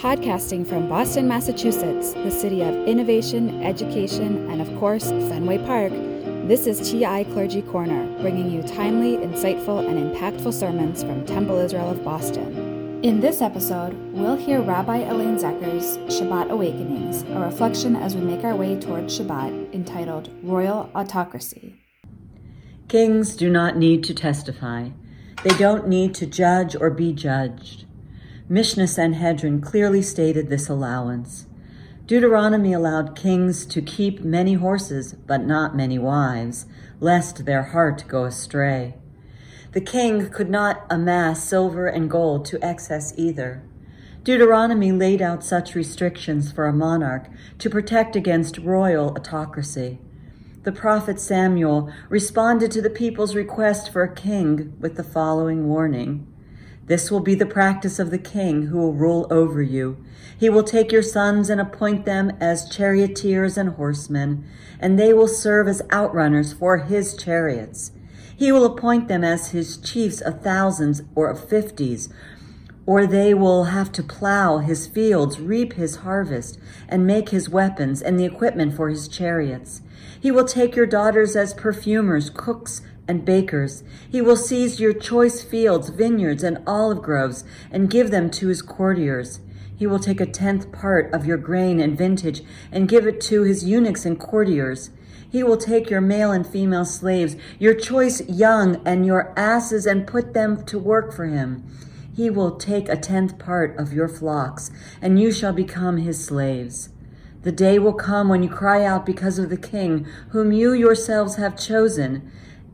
podcasting from Boston, Massachusetts, the city of innovation, education, and of course, Fenway Park, this is TI Clergy Corner, bringing you timely, insightful, and impactful sermons from Temple Israel of Boston. In this episode, we'll hear Rabbi Elaine Zeker's Shabbat Awakenings, a reflection as we make our way toward Shabbat, entitled Royal Autocracy. Kings do not need to testify. They don't need to judge or be judged. Mishnah Sanhedrin clearly stated this allowance. Deuteronomy allowed kings to keep many horses, but not many wives, lest their heart go astray. The king could not amass silver and gold to excess either. Deuteronomy laid out such restrictions for a monarch to protect against royal autocracy. The prophet Samuel responded to the people's request for a king with the following warning. This will be the practice of the king who will rule over you. He will take your sons and appoint them as charioteers and horsemen, and they will serve as outrunners for his chariots. He will appoint them as his chiefs of thousands or of fifties, or they will have to plow his fields, reap his harvest, and make his weapons and the equipment for his chariots. He will take your daughters as perfumers, cooks, and bakers. He will seize your choice fields, vineyards, and olive groves, and give them to his courtiers. He will take a 10th part of your grain and vintage, and give it to his eunuchs and courtiers. He will take your male and female slaves, your choice young, and your asses, and put them to work for him. He will take a 10th part of your flocks, and you shall become his slaves. The day will come when you cry out because of the king, whom you yourselves have chosen,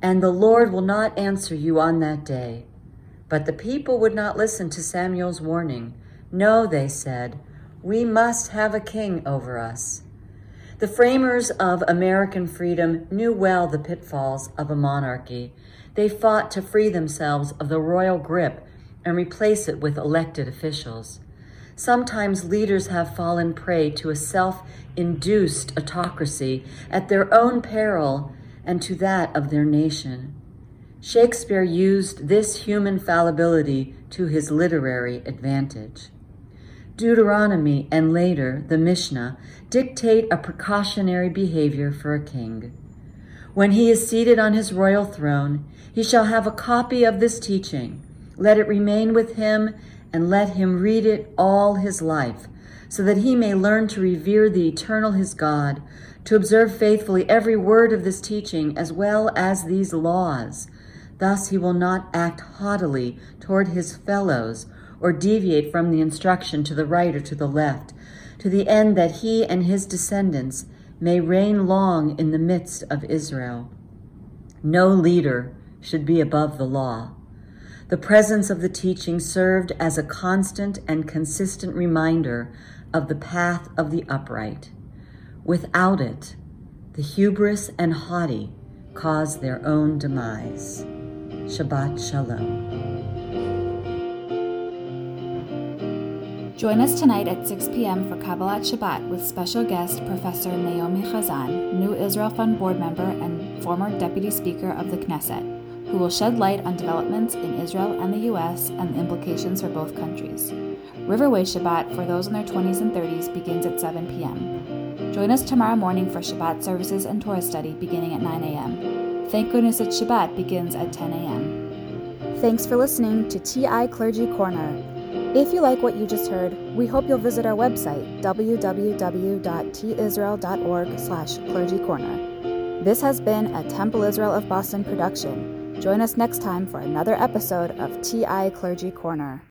and the Lord will not answer you on that day. But the people would not listen to Samuel's warning. No, they said, we must have a king over us. The framers of American freedom knew well the pitfalls of a monarchy. They fought to free themselves of the royal grip and replace it with elected officials. Sometimes leaders have fallen prey to a self-induced autocracy at their own peril and to that of their nation. Shakespeare used this human fallibility to his literary advantage. Deuteronomy and later the Mishnah dictate a precautionary behavior for a king. When he is seated on his royal throne, he shall have a copy of this teaching. Let it remain with him, and let him read it all his life, so that he may learn to revere the eternal his God, to observe faithfully every word of this teaching as well as these laws. Thus he will not act haughtily toward his fellows, or deviate from the instruction to the right or to the left, to the end that he and his descendants may reign long in the midst of Israel. No leader should be above the law. The presence of the teaching served as a constant and consistent reminder of the path of the upright. Without it, the hubris and haughty cause their own demise. Shabbat Shalom. Join us tonight at 6 p.m. for Kabbalat Shabbat with special guest Professor Naomi Chazan, New Israel Fund board member and former deputy speaker of the Knesset, who will shed light on developments in Israel and the U.S. and the implications for both countries. Riverway Shabbat, for those in their 20s and 30s, begins at 7 p.m. Join us tomorrow morning for Shabbat services and Torah study beginning at 9 a.m. Thank goodness it's Shabbat begins at 10 a.m. Thanks for listening to TI Clergy Corner. If you like what you just heard, we hope you'll visit our website, www.tisrael.org/clergycorner. This has been a Temple Israel of Boston production. Join us next time for another episode of TI Clergy Corner.